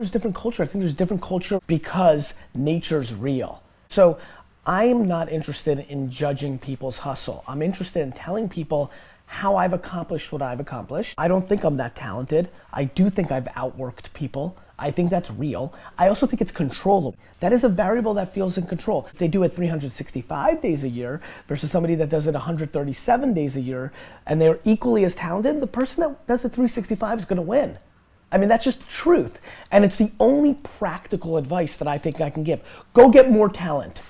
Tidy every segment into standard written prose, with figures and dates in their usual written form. There's different culture. I think there's different culture because nature's real. So I'm not interested in judging people's hustle. I'm interested in telling people how I've accomplished what I've accomplished. I don't think I'm that talented. I do think I've outworked people. I think that's real. I also think it's controllable. That is a variable that feels in control. If they do it 365 days a year versus somebody that does it 137 days a year and they're equally as talented, the person that does it 365 is gonna win. I mean, that's just the truth. And it's the only practical advice that I think I can give. Go get more talent.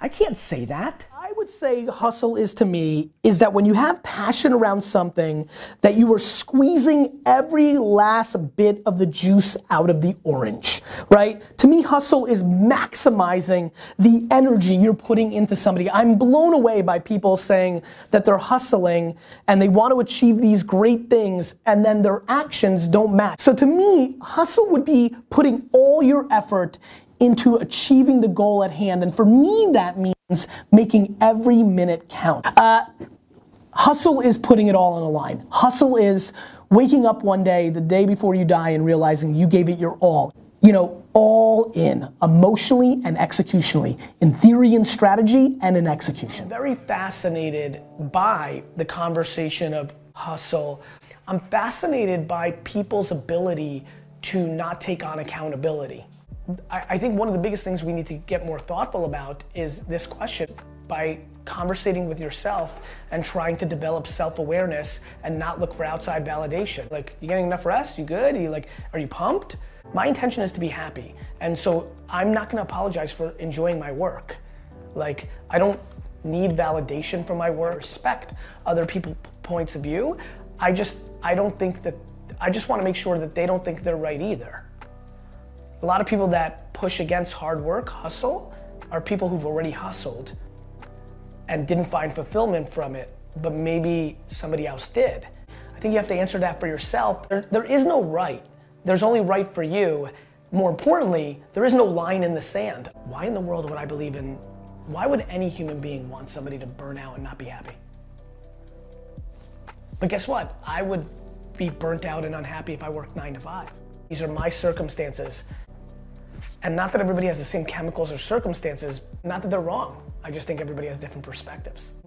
I can't say that. I would say hustle is, to me, is that when you have passion around something, that you are squeezing every last bit of the juice out of the orange, right? To me, hustle is maximizing the energy you're putting into somebody. I'm blown away by people saying that they're hustling and they want to achieve these great things and then their actions don't match. So to me, hustle would be putting all your effort into achieving the goal at hand. And for me, that means making every minute count. Hustle is putting it all on a line. Hustle is waking up one day, the day before you die, and realizing you gave it your all. You know, all in, emotionally and executionally, in theory and strategy and in execution. I'm very fascinated by the conversation of hustle. I'm fascinated by people's ability to not take on accountability. I think one of the biggest things we need to get more thoughtful about is this question. By conversating with yourself and trying to develop self-awareness and not look for outside validation. Like, you getting enough rest? You good? Are you pumped? My intention is to be happy. And so I'm not gonna apologize for enjoying my work. Like, I don't need validation for my work. Respect other people's points of view. I just wanna make sure that they don't think they're right either. A lot of people that push against hard work, hustle, are people who've already hustled and didn't find fulfillment from it, but maybe somebody else did. I think you have to answer that for yourself. There is no right. There's only right for you. More importantly, there is no line in the sand. Why in the world would I believe in, why would any human being want somebody to burn out and not be happy? But guess what? I would be burnt out and unhappy if I worked 9 to 5. These are my circumstances. And not that everybody has the same chemicals or circumstances, not that they're wrong. I just think everybody has different perspectives.